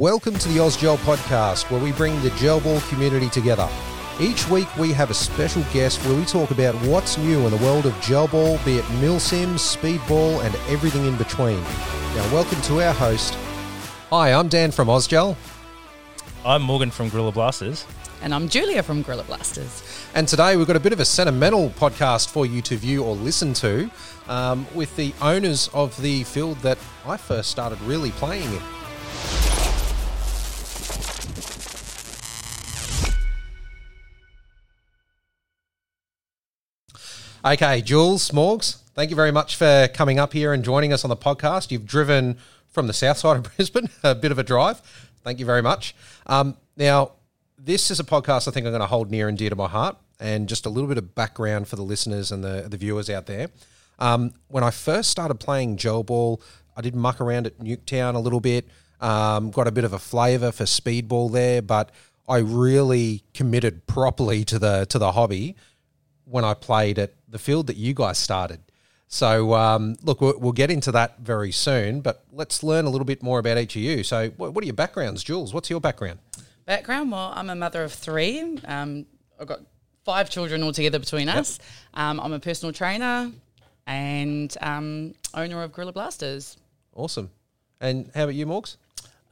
Welcome to the AusGel podcast, where we bring the gel ball community together. Each week we have a special guest where we talk about what's new in the world of gel ball, be it MILSIM, speedball and everything in between. Now welcome to our host. Hi, I'm Dan from AusGel. I'm Morgan from Gorilla Blasters. And I'm Julia from Gorilla Blasters. And today we've got a bit of a sentimental podcast for you to view or listen to with the owners of the field that I first started really playing in. Okay, Jules, Morgs, thank you very much for coming up here and joining us on the podcast. You've driven from the south side of Brisbane, a bit of a drive. Thank you very much. Now, this is a podcast I think I'm going to hold near and dear to my heart, and just a little bit of background for the listeners and the viewers out there. When I first started playing gel ball, I did muck around at Nuketown a little bit, got a bit of a flavour for speedball there, but I really committed properly to the hobby when I played at the field that you guys started. So, look, we'll get into that very soon, but let's learn a little bit more about each of you. So what are your backgrounds, Jules? What's your background? Well, I'm a mother of three. I've got five children altogether between us. I'm a personal trainer and owner of Gorilla Blasters. Awesome. And how about you, Morgs?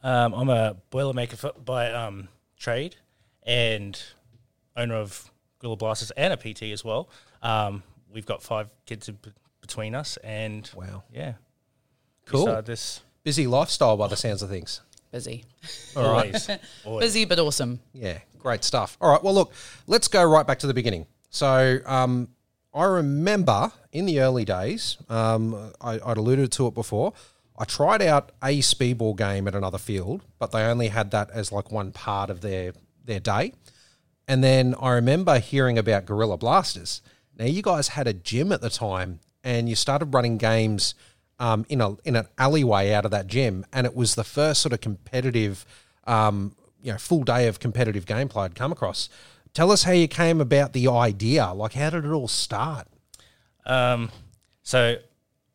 I'm a boilermaker by trade and owner of Gorilla Blasters and a PT as well. We've got five kids between us, and wow, yeah, cool. This busy lifestyle, by the sounds of things. Busy, all right. Busy but awesome. Yeah, great stuff. All right, well, look, let's go right back to the beginning. So, I remember in the early days, I'd alluded to it before. I tried out a speedball game at another field, but they only had that as like one part of their day. And then I remember hearing about Gorilla Blasters. Now, you guys had a gym at the time, and you started running games in an alleyway out of that gym, and it was the first sort of competitive, full day of competitive gameplay I'd come across. Tell us how you came about the idea. Like, how did it all start? So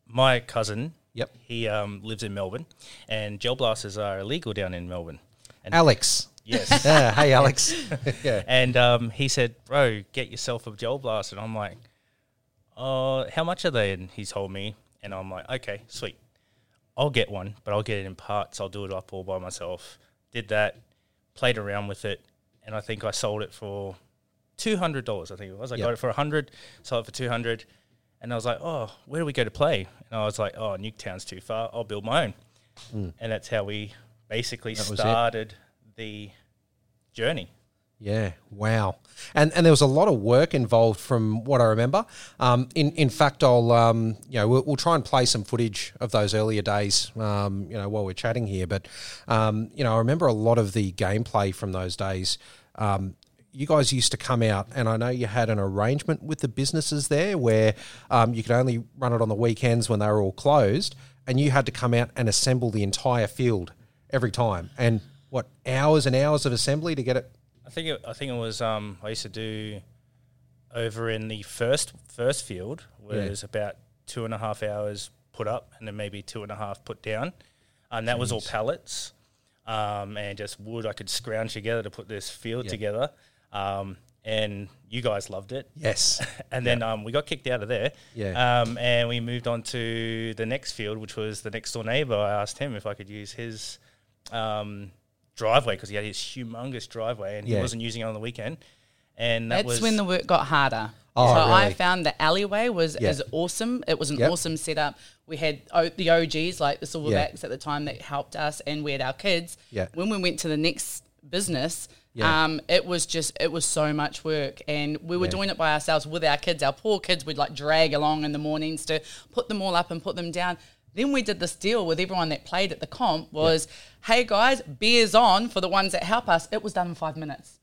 my cousin, he lives in Melbourne, and gel blasters are illegal down in Melbourne. And Alex. Yes. Yeah, hey, Alex. Yeah. And he said, bro, get yourself a gel blaster. And I'm like, oh, how much are they? And he told me. And I'm like, okay, sweet. I'll get one, but I'll get it in parts. I'll do it up all by myself. Did that, played around with it. And I think I sold it for $200, I think it was. I got it for $100, sold it for $200. And I was like, oh, where do we go to play? And I was like, oh, Nuketown's too far. I'll build my own. And that's how we basically started the journey. Yeah, wow. And there was a lot of work involved from what I remember. In fact, I'll we'll try and play some footage of those earlier days while we're chatting here, but I remember a lot of the gameplay from those days. You guys used to come out, and I know you had an arrangement with the businesses there where you could only run it on the weekends when they were all closed, and you had to come out and assemble the entire field every time. And what, hours and hours of assembly to get it? I think it was. I used to do over in the first field was about 2.5 hours put up, and then maybe 2.5 put down, and that was all pallets and just wood I could scrounge together to put this field together. And you guys loved it, yes. And then we got kicked out of there, and we moved on to the next field, which was the next door neighbour. I asked him if I could use his driveway, because he had his humongous driveway, and he wasn't using it on the weekend, and that's when the work got harder. Really? I found the alleyway was awesome. It was an awesome setup. We had the OGs like the Silverbacks at the time that helped us, and we had our kids. When we went to the next business, it was so much work, and we were doing it by ourselves with our kids. Our poor kids would like drag along in the mornings to put them all up and put them down. Then we did this deal with everyone that played at the comp was, hey, guys, beers on for the ones that help us. It was done in 5 minutes.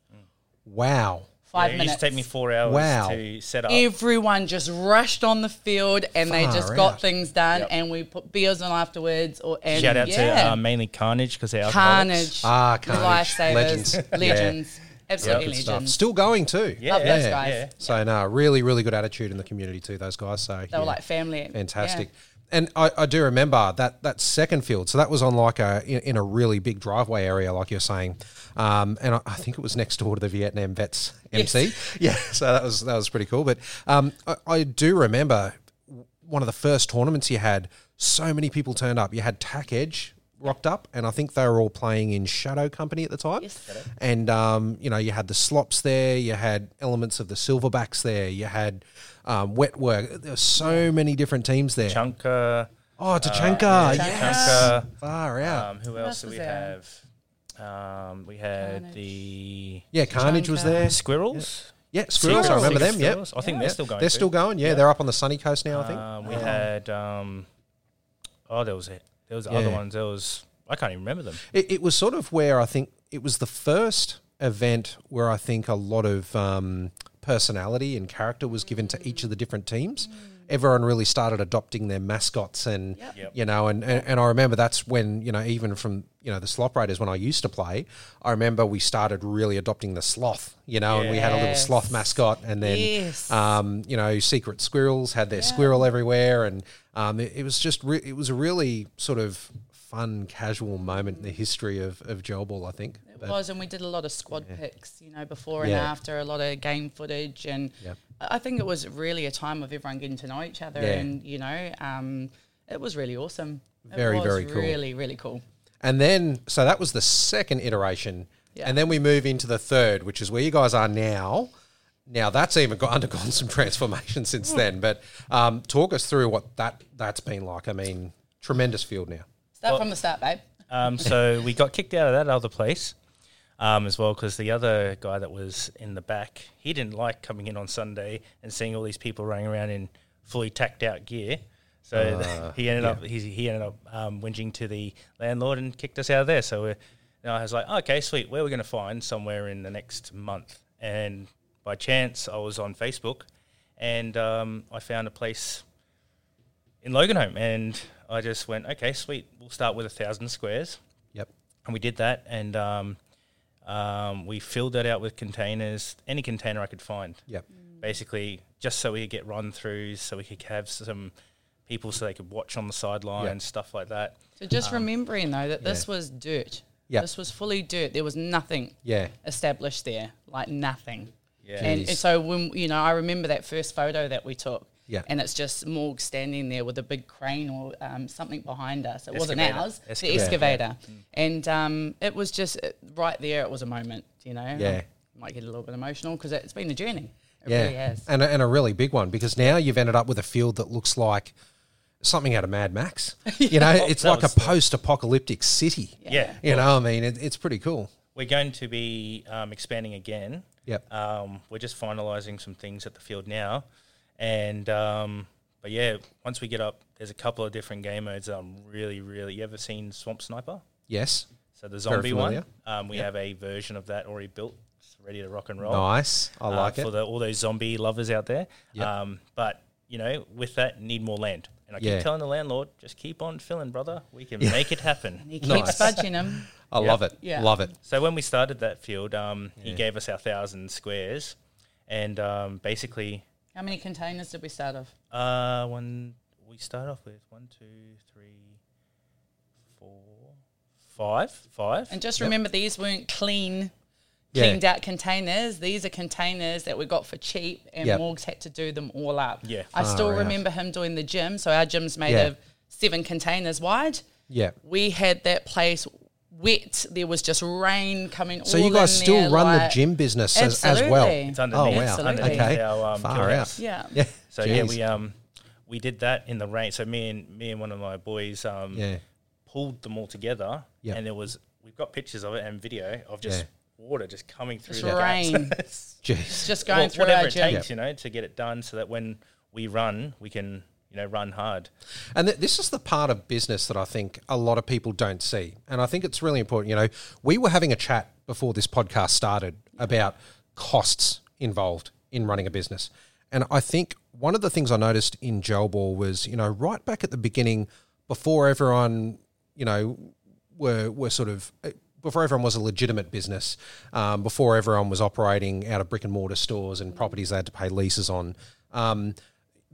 Wow. It used to take me 4 hours to set up. Everyone just rushed on the field, and they just got things done, and we put beers on afterwards. Shout out to mainly Carnage, because they're alcoholics. Carnage. Lifesavers. Legends. Absolutely legends. Stuff. Still going too. Yeah. Love those guys. Yeah. So, really, really good attitude in the community too, those guys. So, they were like family. Fantastic. Yeah. And I do remember that second field. So that was on like in a really big driveway area, like you're saying. And I think it was next door to the Vietnam Vets MC. Yes. Yeah, so that was pretty cool. But I do remember one of the first tournaments you had, so many people turned up. You had Tack Edge rocked up, and I think they were all playing in Shadow Company at the time. Yes, and you had the Slops there, you had elements of the Silverbacks there, you had Wet Work. There were so many different teams there. Tachanka. Oh, Tachanka, yes. Far out. Who else do we have? We had Carnage. Carnage was there. Squirrels. Yeah, Squirrels. I remember them. Yeah, I think they're still going. They're still going. Yeah, they're up on the sunny coast now. I think we had. There was it. There was other ones. There was, I can't even remember them. It was sort of where I think it was the first event where I think a lot of personality and character was given to each of the different teams. Mm. Everyone really started adopting their mascots and, and I remember that's when, even from, the Slop Raiders when I used to play, I remember we started really adopting the sloth, and we had a little sloth mascot and then, Secret Squirrels had their squirrel everywhere and it was just, it was a really sort of fun, casual moment in the history of Gelball, I think. It was, and we did a lot of squad picks, before and after, a lot of game footage and... Yep. I think it was really a time of everyone getting to know each other and, it was really awesome. Very cool. Really, really cool. And then, so that was the second iteration. Yeah. And then we move into the third, which is where you guys are now. Now, that's even undergone some transformation since then. But talk us through what that's been like. I mean, tremendous field now. Start from the start, babe. So we got kicked out of that other place. As well, because the other guy that was in the back, he didn't like coming in on Sunday and seeing all these people running around in fully tacked out gear. So he ended up whinging to the landlord and kicked us out of there. So I was like, okay, sweet, where are we going to find somewhere in the next month? And by chance, I was on Facebook and I found a place in Loganholme and I just went, okay, sweet, we'll start with 1,000 squares. Yep. And we did that and... we filled that out with containers, any container I could find. Yep. Basically, just so we could get run-throughs, so we could have some people so they could watch on the sideline and stuff like that. So just remembering, though, that this was dirt. Yep. This was fully dirt. There was nothing established there, like nothing. Yeah. And so, when I remember that first photo that we took. Yeah. And it's just Morg standing there with a big crane or something behind us. It wasn't ours, the excavator. Yeah. And it was just right there, it was a moment, Yeah. I might get a little bit emotional because it's been a journey. It really has. And a really big one because now you've ended up with a field that looks like something out of Mad Max. It's like a post-apocalyptic city. Yeah. I mean, it's pretty cool. We're going to be expanding again. Yep. We're just finalising some things at the field now. And, once we get up, there's a couple of different game modes that I'm really, really... You ever seen Swamp Sniper? Yes. So the zombie one, we have a version of that already built. It's ready to rock and roll. Nice. I like it. For all those zombie lovers out there. Yep. With that, need more land. And I keep telling the landlord, just keep on filling, brother. We can make it happen. And he keeps fudging him. I love it. Yeah. Love it. So when we started that field, he gave us our 1,000 squares. And basically... How many containers did we start off? We start off with 1, 2, 3, 4, 5. Five. And just remember, these weren't cleaned out containers. These are containers that we got for cheap, and Morgs had to do them all up. Yeah. I still remember him doing the gym. So our gym's made of 7 containers wide. Yeah. We had that place wet. There was just rain coming. So all you guys still run the gym business as well. It's underneath. Oh wow. Underneath our far out. Yeah. So we did that in the rain. So me and one of my boys pulled them all together. Yep. And we've got pictures of it and video of just water just coming through the rain. It's just going through whatever our gym. It takes, to get it done so that when we run, we can. Run hard. And this is the part of business that I think a lot of people don't see. And I think it's really important. We were having a chat before this podcast started about costs involved in running a business. And I think one of the things I noticed in Gelball was, right back at the beginning, before everyone, were sort of... Before everyone was a legitimate business, before everyone was operating out of brick and mortar stores and properties they had to pay leases on...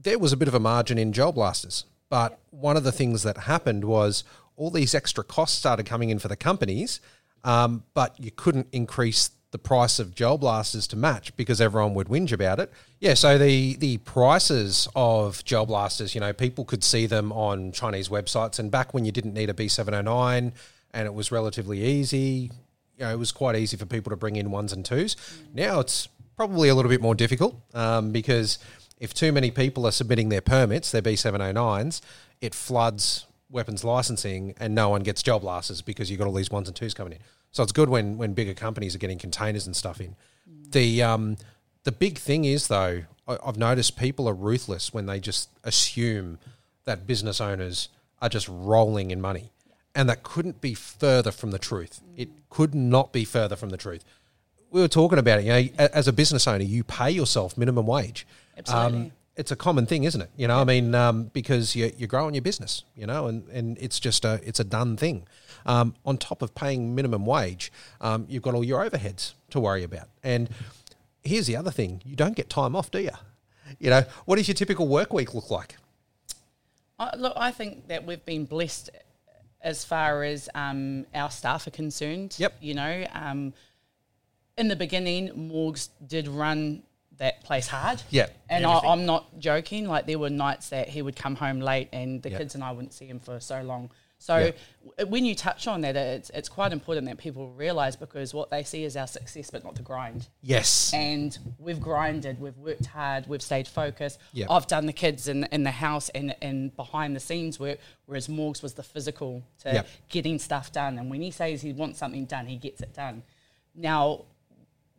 there was a bit of a margin in Gorilla Blasters. But one of the things that happened was all these extra costs started coming in for the companies, but you couldn't increase the price of gel blasters to match because everyone would whinge about it. Yeah, so the prices of gel blasters, you know, people could see them on Chinese websites. And back when you didn't need a B709 and it was relatively easy, you know, it was quite easy for people to bring in ones and twos. Now it's probably a little bit more difficult because if too many people are submitting their permits, their B709s, it floods weapons licensing and no one gets gel blasters because you've got all these ones and twos coming in. So it's good when bigger companies are getting containers and stuff in. The big thing is, though, I've noticed people are ruthless when they just assume that business owners are just rolling in money. And that couldn't be further from the truth. It could not be further from the truth. We were talking about it. You know, as a business owner, you pay yourself minimum wage. Absolutely. It's a common thing, isn't it? You know, I mean, because you're growing your business, you know, and it's just it's a done thing. On top of paying minimum wage, you've got all your overheads to worry about. And here's the other thing. You don't get time off, do you? You know, what does your typical work week look like? Look, I think that we've been blessed as far as our staff are concerned. Yep. You know, in the beginning, Morgs did run that place hard. Yeah. And I'm not joking. Like, there were nights that he would come home late and the kids and I wouldn't see him for so long. So when you touch on that, it's quite important that people realise, because what they see is our success but not the grind. Yes. And we've grinded, we've worked hard, we've stayed focused. Yep. I've done the kids in the house and behind the scenes work, whereas Morgs was the physical to getting stuff done. And when he says he wants something done, he gets it done. Now,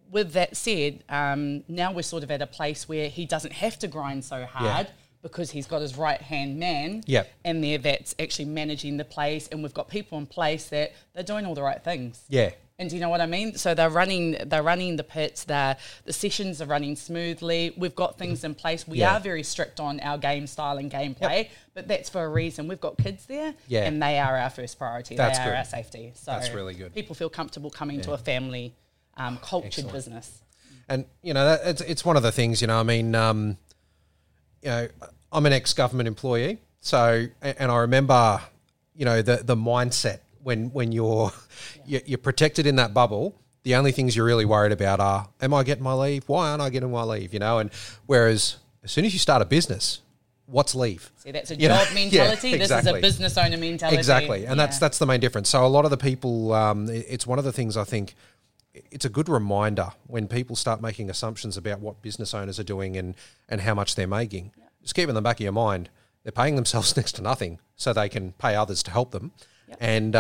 with that said, now we're sort of at a place where he doesn't have to grind so hard. Yeah. Because he's got his right-hand man in there that's actually managing the place, and we've got people in place that they're doing all the right things. Yeah. And do you know what I mean? So they're running the pits, the sessions are running smoothly. We've got things in place. We are very strict on our game style and gameplay, but that's for a reason. We've got kids there, and they are our first priority. That's good. Our safety. So that's really good. People feel comfortable coming to a family, cultured business. And, you know, it's one of the things, you know, I mean... you know, I'm an ex-government employee, so and I remember, you know, the mindset when you're protected in that bubble. The only things you're really worried about are, am I getting my leave? Why aren't I getting my leave? You know, and whereas as soon as you start a business, what's leave? See, that's a job mentality. Yeah, exactly. This is a business owner mentality. Exactly, and that's the main difference. So a lot of the people, it's one of the things I think. It's a good reminder when people start making assumptions about what business owners are doing and how much they're making. Yeah. Just keep in the back of your mind, they're paying themselves next to nothing so they can pay others to help them. Yep. And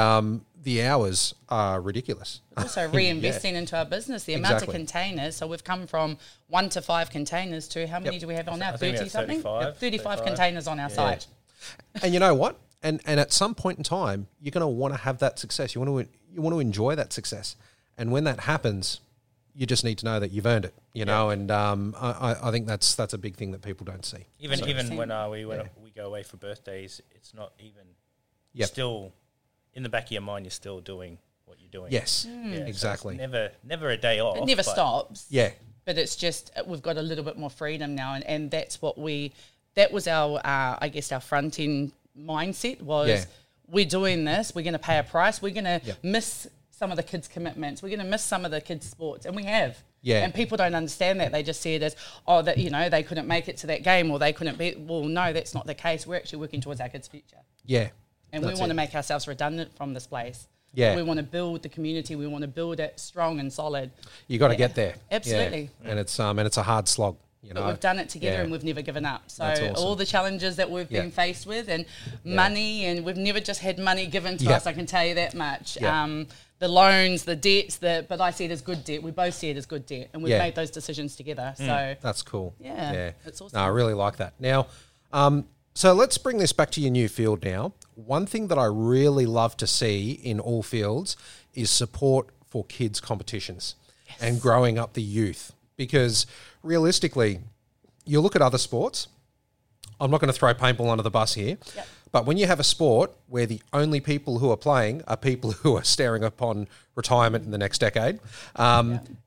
the hours are ridiculous. Also reinvesting into our business, the amount of containers. So we've come from 1 to 5 containers to how many do we have on now? 30-something? 35 containers on our site. And you know what? And at some point in time, you're going to want to have that success. You want to enjoy that success. And when that happens, you just need to know that you've earned it, you know. And I think that's a big thing that people don't see. Even when we go away for birthdays, it's not even still in the back of your mind. You're still doing what you're doing. Yes, exactly. So never a day off. It never stops. Yeah, but it's just we've got a little bit more freedom now, and that's what that was our I guess our front end mindset was we're doing this. We're going to pay a price. We're going to miss some of the kids' commitments. We're going to miss some of the kids' sports, and we have. Yeah. And people don't understand that. They just see it as, oh, that, you know, they couldn't make it to that game or they couldn't be. Well, no, that's not the case. We're actually working towards our kids' future. Yeah. And we want to make ourselves redundant from this place. Yeah. We want to build the community. We want to build it strong and solid. You got to get there. Absolutely. Yeah. And it's a hard slog. You know, but we've done it together and we've never given up. So awesome. All the challenges that we've been faced with and money, and we've never just had money given to us, I can tell you that much. Yeah. The loans, the debts, but I see it as good debt. We both see it as good debt, and we've made those decisions together. So that's cool. Yeah, it's awesome. No, I really like that. Now, so let's bring this back to your new field now. One thing that I really love to see in all fields is support for kids' competitions and growing up the youth. Because realistically, you look at other sports. I'm not going to throw paintball under the bus here. Yep. But when you have a sport where the only people who are playing are people who are staring upon retirement in the next decade,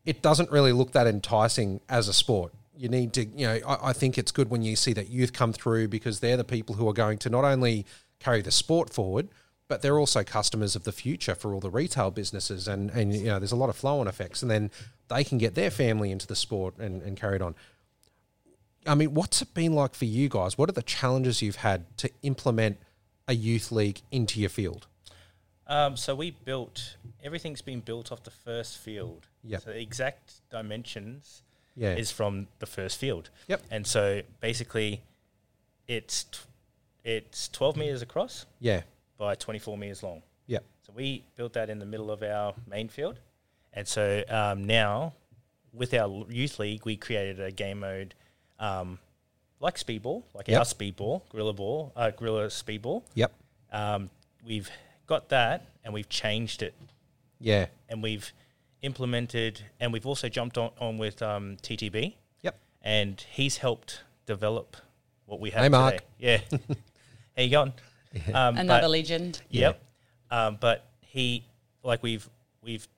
it doesn't really look that enticing as a sport. you need to, you know, I think it's good when you see that youth come through, because they're the people who are going to not only carry the sport forward, but they're also customers of the future for all the retail businesses, and you know, there's a lot of flow-on effects, and then they can get their family into the sport and carry it on. I mean, what's it been like for you guys? What are the challenges you've had to implement a youth league into your field? So we built, everything's been built off the first field. Yep. So the exact dimensions is from the first field. Yep. And so basically it's 12 metres across by 24 metres long. Yep. So we built that in the middle of our main field. And so now with our youth league, we created a game mode like speedball, like our speedball, gorilla speedball. Yep. We've got that and we've changed it. Yeah. And we've implemented, and we've also jumped on with TTB. Yep. And he's helped develop what we have today. Yeah. How you going? Yeah. Another legend. Yep. Yeah. But he, like we've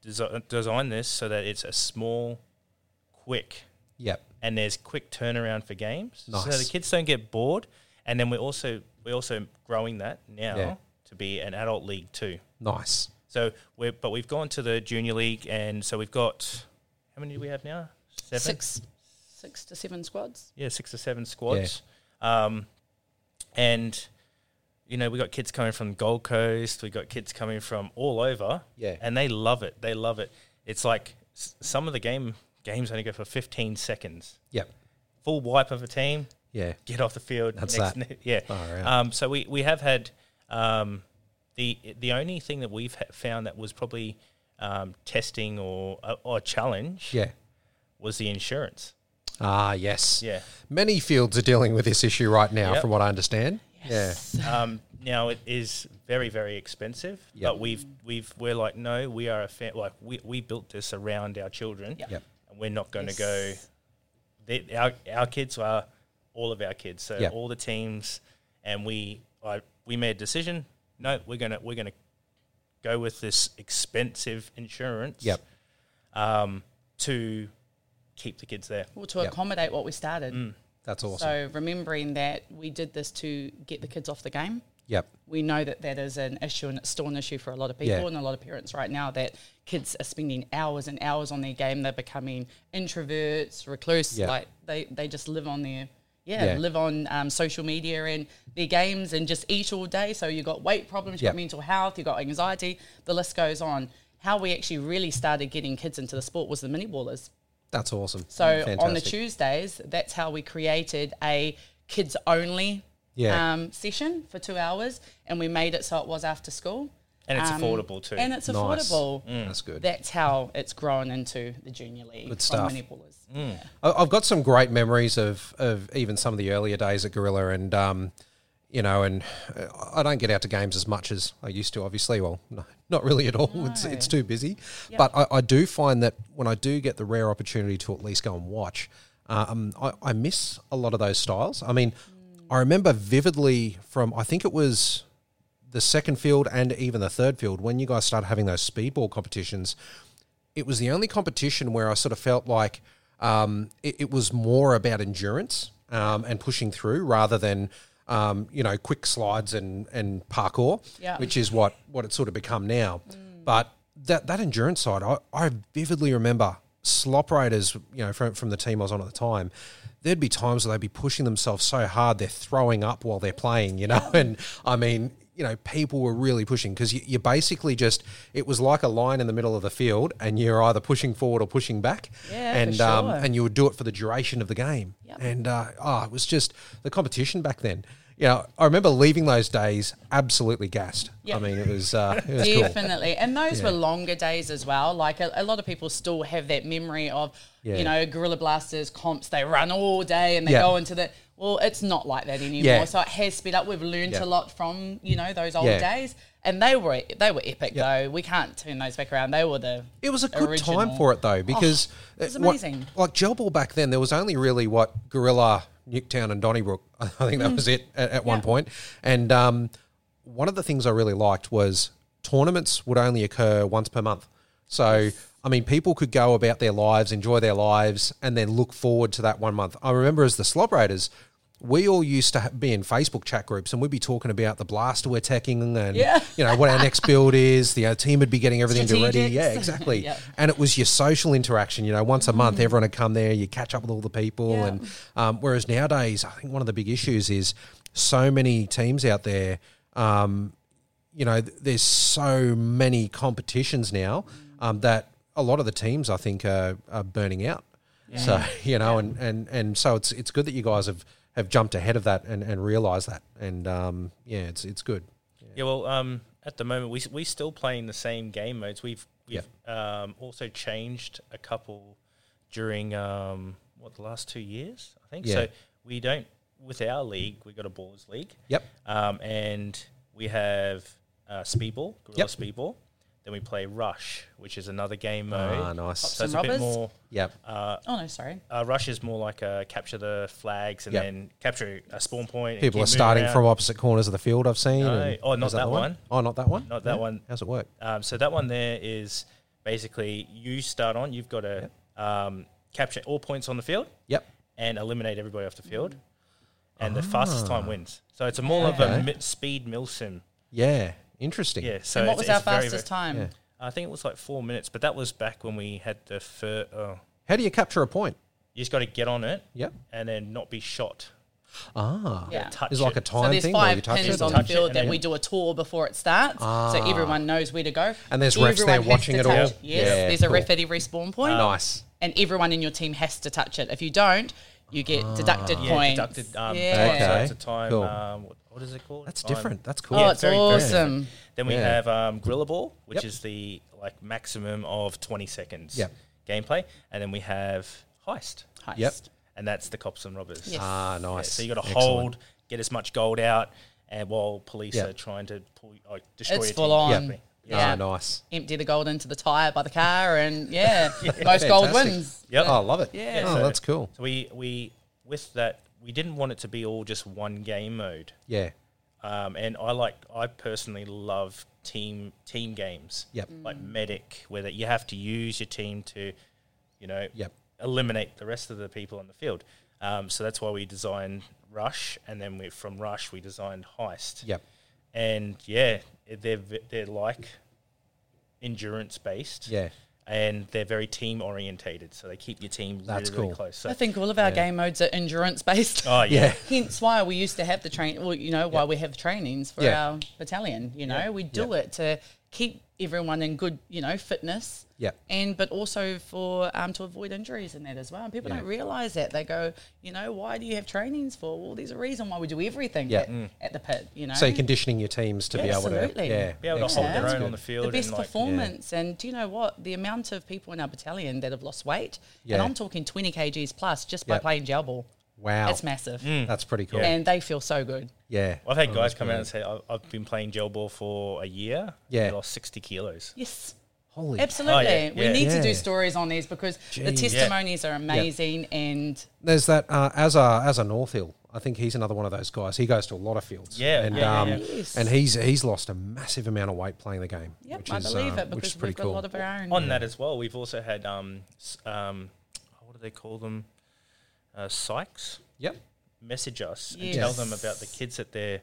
designed this so that it's a small, quick. Yep. And there's quick turnaround for games. Nice. So the kids don't get bored. And then we're also growing that now to be an adult league too. Nice. So we've gone to the junior league, and so we've got, how many do we have now? 7? Six to seven squads. Yeah, 6 to 7 squads. Yeah. And you know, we got kids coming from Gold Coast, we got kids coming from all over. Yeah. And they love it. They love it. It's like some of the games only go for 15 seconds. Yep. Full wipe of a team. Yeah. Get off the field. That's next, that. Yeah. Oh, right. So we have had the only thing that we've found that was probably testing or a challenge was the insurance. Ah, yes. Yeah. Many fields are dealing with this issue right now, from what I understand. Yes. Yeah. Now it is very, very expensive, but we're like, no, we are a fan. Like we built this around our children. Yep. And we're not going to go. Our kids are all of our kids. So all the teams, and we made a decision. No, we're gonna go with this expensive insurance. Yep. To keep the kids there. Well, to accommodate what we started. Mm. That's awesome. So remembering that we did this to get the kids off the game. Yep. We know that is an issue, and it's still an issue for a lot of people and a lot of parents right now, that kids are spending hours and hours on their game. They're becoming introverts, recluse. Yep. Like they just live on their... Yeah, live on social media and their games and just eat all day. So you've got weight problems, you've got mental health, you've got anxiety, the list goes on. How we actually really started getting kids into the sport was the mini ballers. That's awesome. So on the Tuesdays, that's how we created a kids-only session for 2 hours, and we made it so it was after school. And it's affordable too. And it's affordable. Mm. That's good. That's how it's grown into the junior league. Good stuff. Mini ballers. Mm. Yeah. I've got some great memories of even some of the earlier days at Gorilla, and you know, and I don't get out to games as much as I used to. Obviously, well, no, not really at all. No. It's too busy. Yep. But I do find that when I do get the rare opportunity to at least go and watch, I miss a lot of those styles. I mean, I remember vividly from I think it was the second field and even the third field, when you guys started having those speedball competitions, it was the only competition where I sort of felt like it was more about endurance and pushing through rather than, you know, quick slides and parkour, which is what it's sort of become now. Mm. But that endurance side, I vividly remember slop raiders, you know, from the team I was on at the time. There'd be times where they'd be pushing themselves so hard they're throwing up while they're playing, you know, and I mean... You know, people were really pushing because you basically just, it was like a line in the middle of the field and you're either pushing forward or pushing back. Yeah, and, for sure. And you would do it for the duration of the game. Yep. And, it was just the competition back then. You know, I remember leaving those days absolutely gassed. Yep. I mean, it was definitely cool. And those were longer days as well. Like a lot of people still have that memory of, you know, Gorilla Blasters, comps, they run all day and they go into the... Well, it's not like that anymore. Yeah. So it has sped up. We've learned a lot from, you know, those old days. And they were epic, though. We can't turn those back around. They were the It was a good original. Time for it, though, because... it was amazing. Like, gel ball back then, there was only really, what, Gorilla, Nuketown and Donnybrook. I think that was it at one point. And one of the things I really liked was tournaments would only occur once per month. So... I mean, people could go about their lives, enjoy their lives, and then look forward to that 1 month. I remember as the Slob Raiders, we all used to be in Facebook chat groups and we'd be talking about the blaster we're teching and, you know, what our next build is. The team would be getting everything ready. Yeah, exactly. And it was your social interaction. You know, once a month, everyone would come there, you catch up with all the people. And whereas nowadays, I think one of the big issues is so many teams out there, you know, there's so many competitions now that a lot of the teams, I think, are burning out. So, you know, and so it's good that you guys have jumped ahead of that and realised that. And, yeah, it's good. Yeah, well, at the moment, we're still playing the same game modes. We've also changed a couple during, the last 2 years, I think. So we don't, with our league, we've got a Ballers League. And we have Speedball, Gorilla Speedball. Then we play Rush, which is another game mode. Ah, nice. So it's a bit more... Rush is more like a capture the flags and then capture a spawn point. People are starting from opposite corners of the field, I've seen. No, not that one. Oh, not that one? Not that one. How's it work? So that one there is basically you start on, you've got to capture all points on the field and eliminate everybody off the field. And the fastest time wins. So it's a more of a speed MILSIM. Yeah. Interesting. Yeah. So and what was our fastest time? Yeah. I think it was like 4 minutes, but that was back when we had the first... How do you capture a point? You just got to get on it and then not be shot. Ah. Yeah. It's like a time thing. So there's 5 pins on the field that we do a tour before it starts, so everyone knows where to go. And there's refs there watching it all. Yes. There's a ref at every spawn point. Nice. And everyone in your team has to touch it. If you don't, you get deducted points. Deducted, okay. So it's a time... Cool. What is it called? That's different. That's cool. Oh, yeah, it's very, awesome. Very then we have Gorilla Ball, which is the like maximum of 20 seconds gameplay. And then we have Heist. And that's the cops and robbers. Yes. Ah, nice. So you got to hold, get as much gold out, and while police are trying to pull, destroy it's your full team. On. Yep. Yeah, oh, nice. Empty the gold into the tyre by the car, and most gold wins. Yep. Oh, I love it. Yeah. Oh, so, that's cool. So we with that. We didn't want it to be all just one game mode. Yeah. And I personally love team games. Yep. Like Medic, where that you have to use your team to, you know, eliminate the rest of the people on the field. So that's why we designed Rush, and then from Rush we designed Heist. Yep. And they're like endurance based. Yeah. And they're very team-orientated, so they keep your team really close. So I think all of our game modes are endurance-based. Oh, yeah. Hence why we used to have the why we have trainings for our battalion, you know. We do it to keep everyone in good, you know, fitness. Yeah. And but also for to avoid injuries and that as well. And people don't realise that. They go, you know, why do you have trainings for? Well, there's a reason why we do everything at the pit, you know. So you're conditioning your teams to be able to hold their own on the field. The best performance. And do you know what? The amount of people in our battalion that have lost weight, and I'm talking 20 kgs plus just by playing gel ball. Wow. It's massive. That's pretty cool. And they feel so good. Yeah. Well, I've had guys come out and say, I've been playing gel ball for a year. Yeah. I lost 60 kilos. Yes. Holy. Absolutely. Oh, yeah. We need to do stories on these because the testimonies are amazing. Yep. And there's that as a North Hill. I think he's another one of those guys. He goes to a lot of fields. Yeah. And, and he's lost a massive amount of weight playing the game. Yep, which I believe it because we've got a lot of our own. On that as well, we've also had, what do they call them? Sykes, message us and tell them about the kids that they're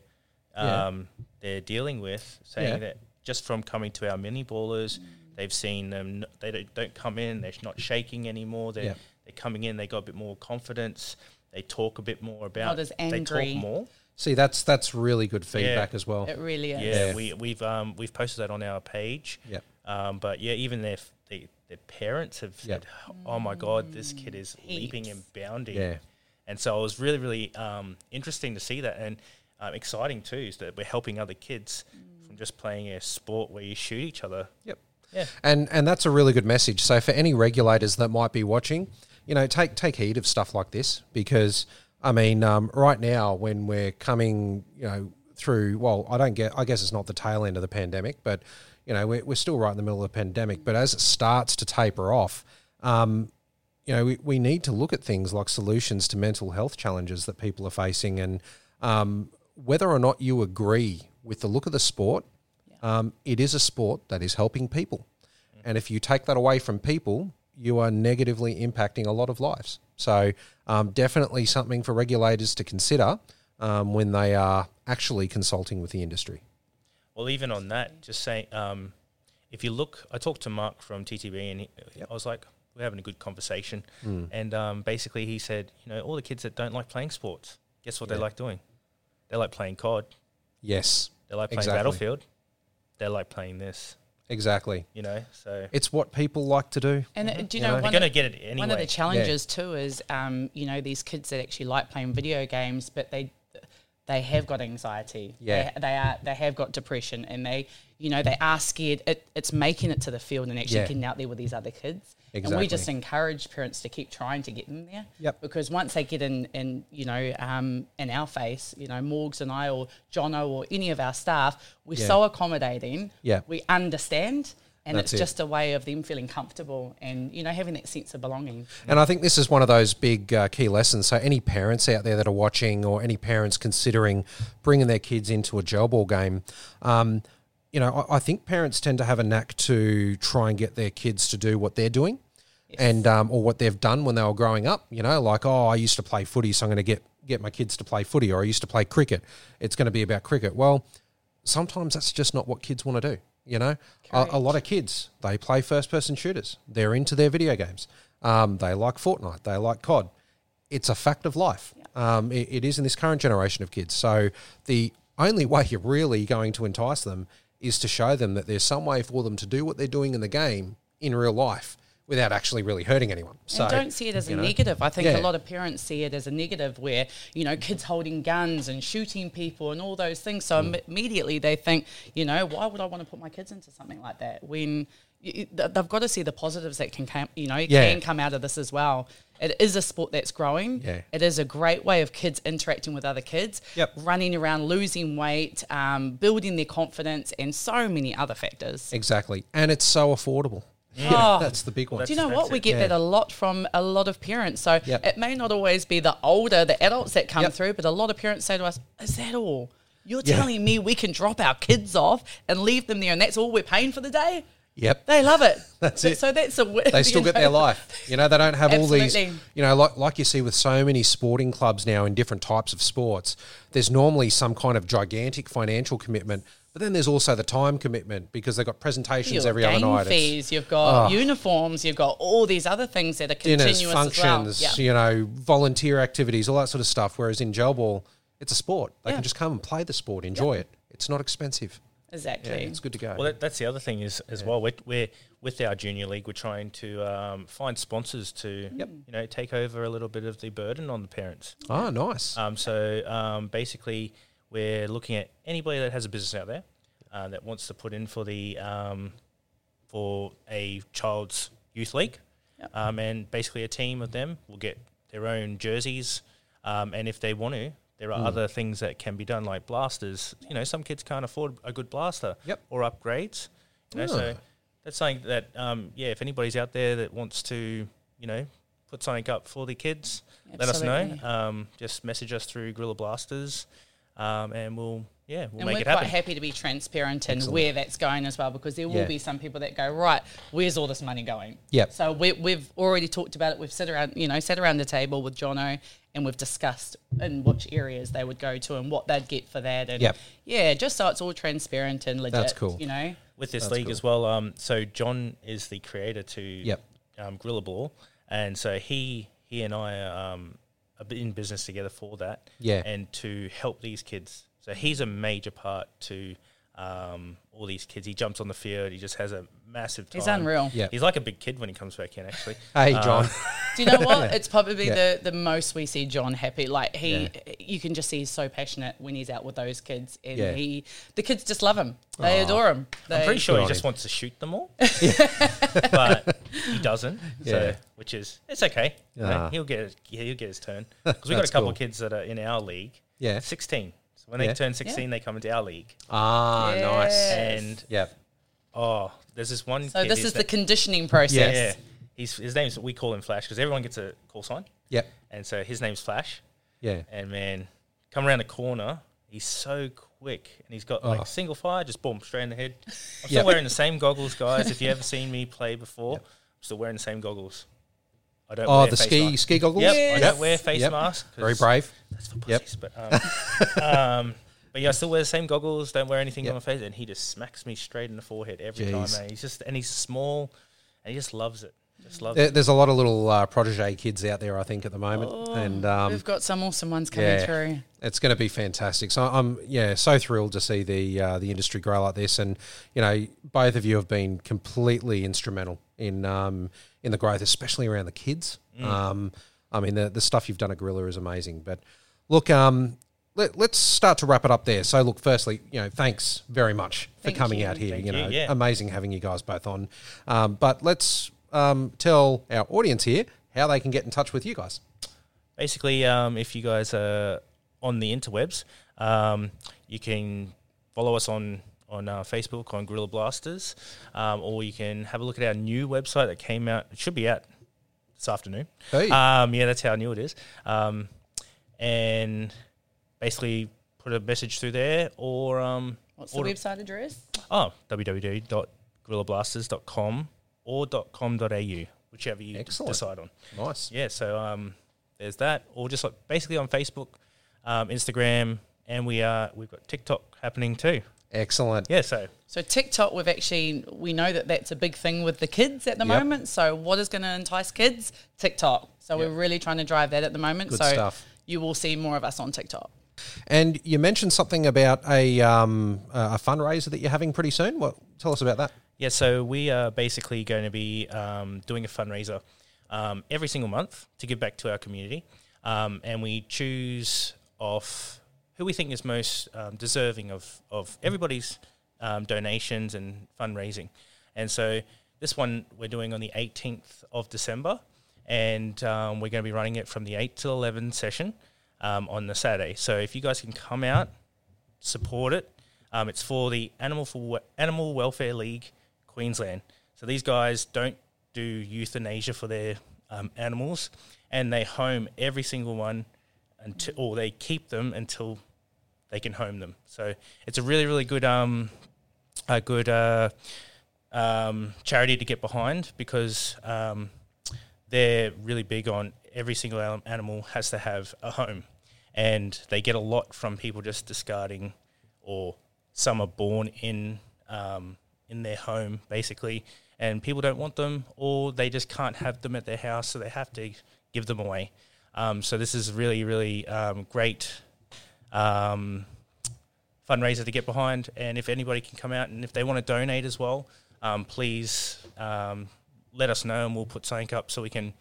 dealing with, saying that just from coming to our mini ballers, they've seen them. They don't come in. They're not shaking anymore. They're coming in. They got a bit more confidence. They talk a bit more about. Not as angry. They talk more. See, that's really good feedback as well. It really is. Yeah, we've posted that on our page. Yeah. But even their parents have said, oh, my God, this kid is leaping and bounding. Yeah. And so it was really, really interesting to see that and exciting too, is that we're helping other kids from just playing a sport where you shoot each other. Yep. Yeah. And that's a really good message. So for any regulators that might be watching, you know, take heed of stuff like this because, I mean, right now when we're coming, you know, through, well, I guess it's not the tail end of the pandemic, but you know, we're still right in the middle of the pandemic, but as it starts to taper off, you know, we need to look at things like solutions to mental health challenges that people are facing and whether or not you agree with the look of the sport, it is a sport that is helping people. And if you take that away from people, you are negatively impacting a lot of lives. So definitely something for regulators to consider when they are actually consulting with the industry. Well, even on that, just saying, if you look, I talked to Mark from TTB and he, I was like, we're having a good conversation. And basically he said, you know, all the kids that don't like playing sports, guess what they like doing? They like playing COD. Yes. They like playing Battlefield. They like playing this. Exactly. You know, so it's what people like to do. And do you know, you're going to get it anyway. One of the challenges too is, you know, these kids that actually like playing video games, but they have got anxiety. Yeah, they have got depression, and they, you know, they are scared. It's making it to the field and actually getting out there with these other kids. Exactly. And we just encourage parents to keep trying to get them there. Yep. Because once they get in you know, in our face, you know, Morgs and I or Jono or any of our staff, we're so accommodating. Yeah. We understand. And that's it's just a way of them feeling comfortable and, you know, having that sense of belonging. And I think this is one of those big key lessons. So any parents out there that are watching or any parents considering bringing their kids into a gelball game, you know, I think parents tend to have a knack to try and get their kids to do what they're doing and or what they've done when they were growing up, you know, like, oh, I used to play footy, so I'm going to get my kids to play footy, or I used to play cricket. It's going to be about cricket. Well, sometimes that's just not what kids want to do. You know, a lot of kids, they play first-person shooters. They're into their video games. They like Fortnite. They like COD. It's a fact of life. Yeah. It is in this current generation of kids. So the only way you're really going to entice them is to show them that there's some way for them to do what they're doing in the game in real life without actually really hurting anyone. So, and don't see it as a negative. I think a lot of parents see it as a negative where, you know, kids holding guns and shooting people and all those things. So immediately they think, you know, why would I want to put my kids into something like that? When they've got to see the positives that can come out of this as well. It is a sport that's growing. Yeah. It is a great way of kids interacting with other kids, running around, losing weight, building their confidence, and so many other factors. Exactly. And it's so affordable. Yeah, that's the big one. Do you know what? We get that a lot from a lot of parents. So it may not always be the adults that come through, but a lot of parents say to us, is that all? You're telling me we can drop our kids off and leave them there and that's all we're paying for the day? Yep. They love it. That's it. So that's they still get their life. You know, they don't have all these, you know, like you see with so many sporting clubs now in different types of sports, there's normally some kind of gigantic financial commitment. But then there's also the time commitment because they've got presentations every other night. You've got game fees, you've got uniforms, you've got all these other things that are continuous dinners, functions, as well. You know, volunteer activities, all that sort of stuff. Whereas in gelball, it's a sport. They can just come and play the sport, enjoy it. It's not expensive. Exactly. Yeah, it's good to go. Well, that's the other thing is as well. We're with our junior league, we're trying to find sponsors to, you know, take over a little bit of the burden on the parents. Oh, nice. So basically... We're looking at anybody that has a business out there that wants to put in for the for a child's youth league, and basically a team of them will get their own jerseys, and if they want to, there are other things that can be done like blasters. You know, some kids can't afford a good blaster or upgrades. You know, so that's something that if anybody's out there that wants to, you know, put something up for the kids, let us know. Just message us through Gorilla Blasters. And we'll make it happen. And we're quite happy to be transparent in where that's going as well, because there will be some people that go, right, where's all this money going? Yep. So we've already talked about it. We've sat around the table with Jono and we've discussed in which areas they would go to and what they'd get for that. And just so it's all transparent and legit. That's cool. You know, with this league as well. So John is the creator to Gorilla Ball, and so he and I in business together for that and to help these kids. So he's a major part to all these kids. He jumps on the field. He just has a massive time. He's unreal. Yep. He's like a big kid when he comes back in, actually. Hey, John. Do you know what? It's probably the most we see John happy. Like you can just see he's so passionate when he's out with those kids. And the kids just love him. They adore him. I'm pretty sure he just wants to shoot them all. But he doesn't. So, which is, it's okay. Nah. He'll get his turn. Because we've got a couple of kids that are in our league. Yeah. 16. So when they turn 16, they come into our league. Ah, nice. And there's this one. So this is the conditioning process. Yeah. His name is, we call him Flash because everyone gets a call sign. Yep. And so his name's Flash. Yeah. And man, come around the corner, he's so quick, and he's got like single fire, just boom, straight in the head. I'm still wearing the same goggles, guys. If you ever seen me play before, I'm still wearing the same goggles. I don't wear the face ski goggles. Yep, yes. I don't wear face mask. Very brave. That's for pussies. But yeah, I still wear the same goggles. Don't wear anything on my face, and he just smacks me straight in the forehead every time. Man. He's small, and he just loves it. There's a lot of little protege kids out there, I think, at the moment, and we've got some awesome ones coming through. It's going to be fantastic. So I'm so thrilled to see the industry grow like this, and you know, both of you have been completely instrumental in the growth, especially around the kids. I mean, the stuff you've done at Gorilla is amazing. But look, let's start to wrap it up there. So, look, firstly, you know, thanks very much for coming out here. Thank you, amazing having you guys both on. But let's tell our audience here how they can get in touch with you guys. Basically, if you guys are on the interwebs, you can follow us on Facebook on Gorilla Blasters, or you can have a look at our new website that came out. It should be out this afternoon. Hey. That's how new it is. And basically put a message through there, or what's the website address? Oh, www.gorillablasters.com. or .com.au, whichever you decide on. Nice. Yeah, so there's that. Or just like basically on Facebook, Instagram, and we've got TikTok happening too. Excellent. Yeah, so TikTok, we know that that's a big thing with the kids at the moment. So what is going to entice kids? TikTok. So we're really trying to drive that at the moment. Good stuff. You will see more of us on TikTok. And you mentioned something about a fundraiser that you're having pretty soon. Well, tell us about that. Yeah, so we are basically going to be doing a fundraiser every single month to give back to our community, and we choose off who we think is most deserving of everybody's donations and fundraising. And so this one we're doing on the 18th of December, and we're going to be running it from the 8 to 11 session on the Saturday. So if you guys can come out, support it. It's for the Animal Welfare League Queensland. So these guys don't do euthanasia for their animals, and they home every single one or they keep them until they can home them. So it's a really, really good charity to get behind, because they're really big on every single animal has to have a home, and they get a lot from people just discarding, or some are born in their home, basically, and people don't want them, or they just can't have them at their house, so they have to give them away. So this is really, really great fundraiser to get behind, and if anybody can come out, and if they want to donate as well, please let us know, and we'll put something up so we can,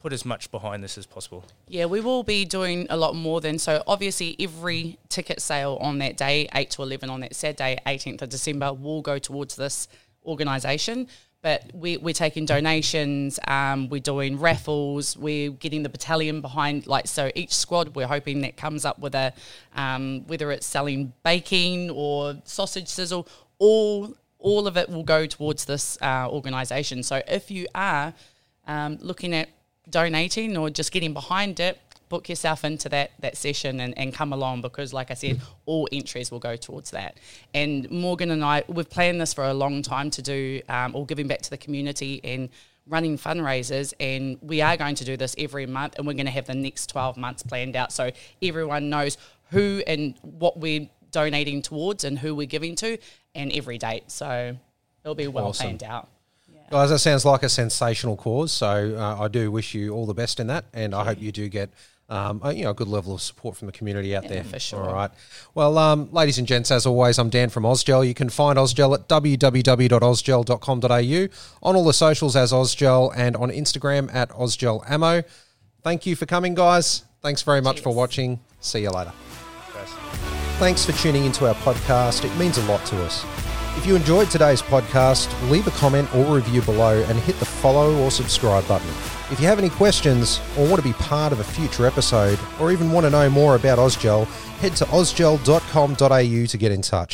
put as much behind this as possible. Yeah, we will be doing a lot more than, so obviously every ticket sale on that day, 8 to 11 on that Saturday, 18th of December, will go towards this organisation. But we're taking donations, we're doing raffles, we're getting the battalion behind, so each squad we're hoping that comes up with a, whether it's selling baking or sausage sizzle, all of it will go towards this organisation. So if you are looking at donating or just getting behind it, book yourself into that session and come along, because like I said, all entries will go towards that. And Morgan and I, we've planned this for a long time to do all giving back to the community and running fundraisers, and we are going to do this every month, and we're going to have the next 12 months planned out, so everyone knows who and what we're donating towards and who we're giving to, and every date, so it'll be well planned out. Guys, that sounds like a sensational cause, so I do wish you all the best in that, and I hope you do get a good level of support from the community out there. For sure. All right. Well, ladies and gents, as always, I'm Dan from AusGel. You can find AusGel at www.ausgel.com.au, on all the socials as AusGel, and on Instagram at AusGelAmmo. Thank you for coming, guys. Thanks very much for watching. See you later. Yes. Thanks for tuning into our podcast. It means a lot to us. If you enjoyed today's podcast, leave a comment or review below and hit the follow or subscribe button. If you have any questions or want to be part of a future episode, or even want to know more about AusGel, head to ausgel.com.au to get in touch.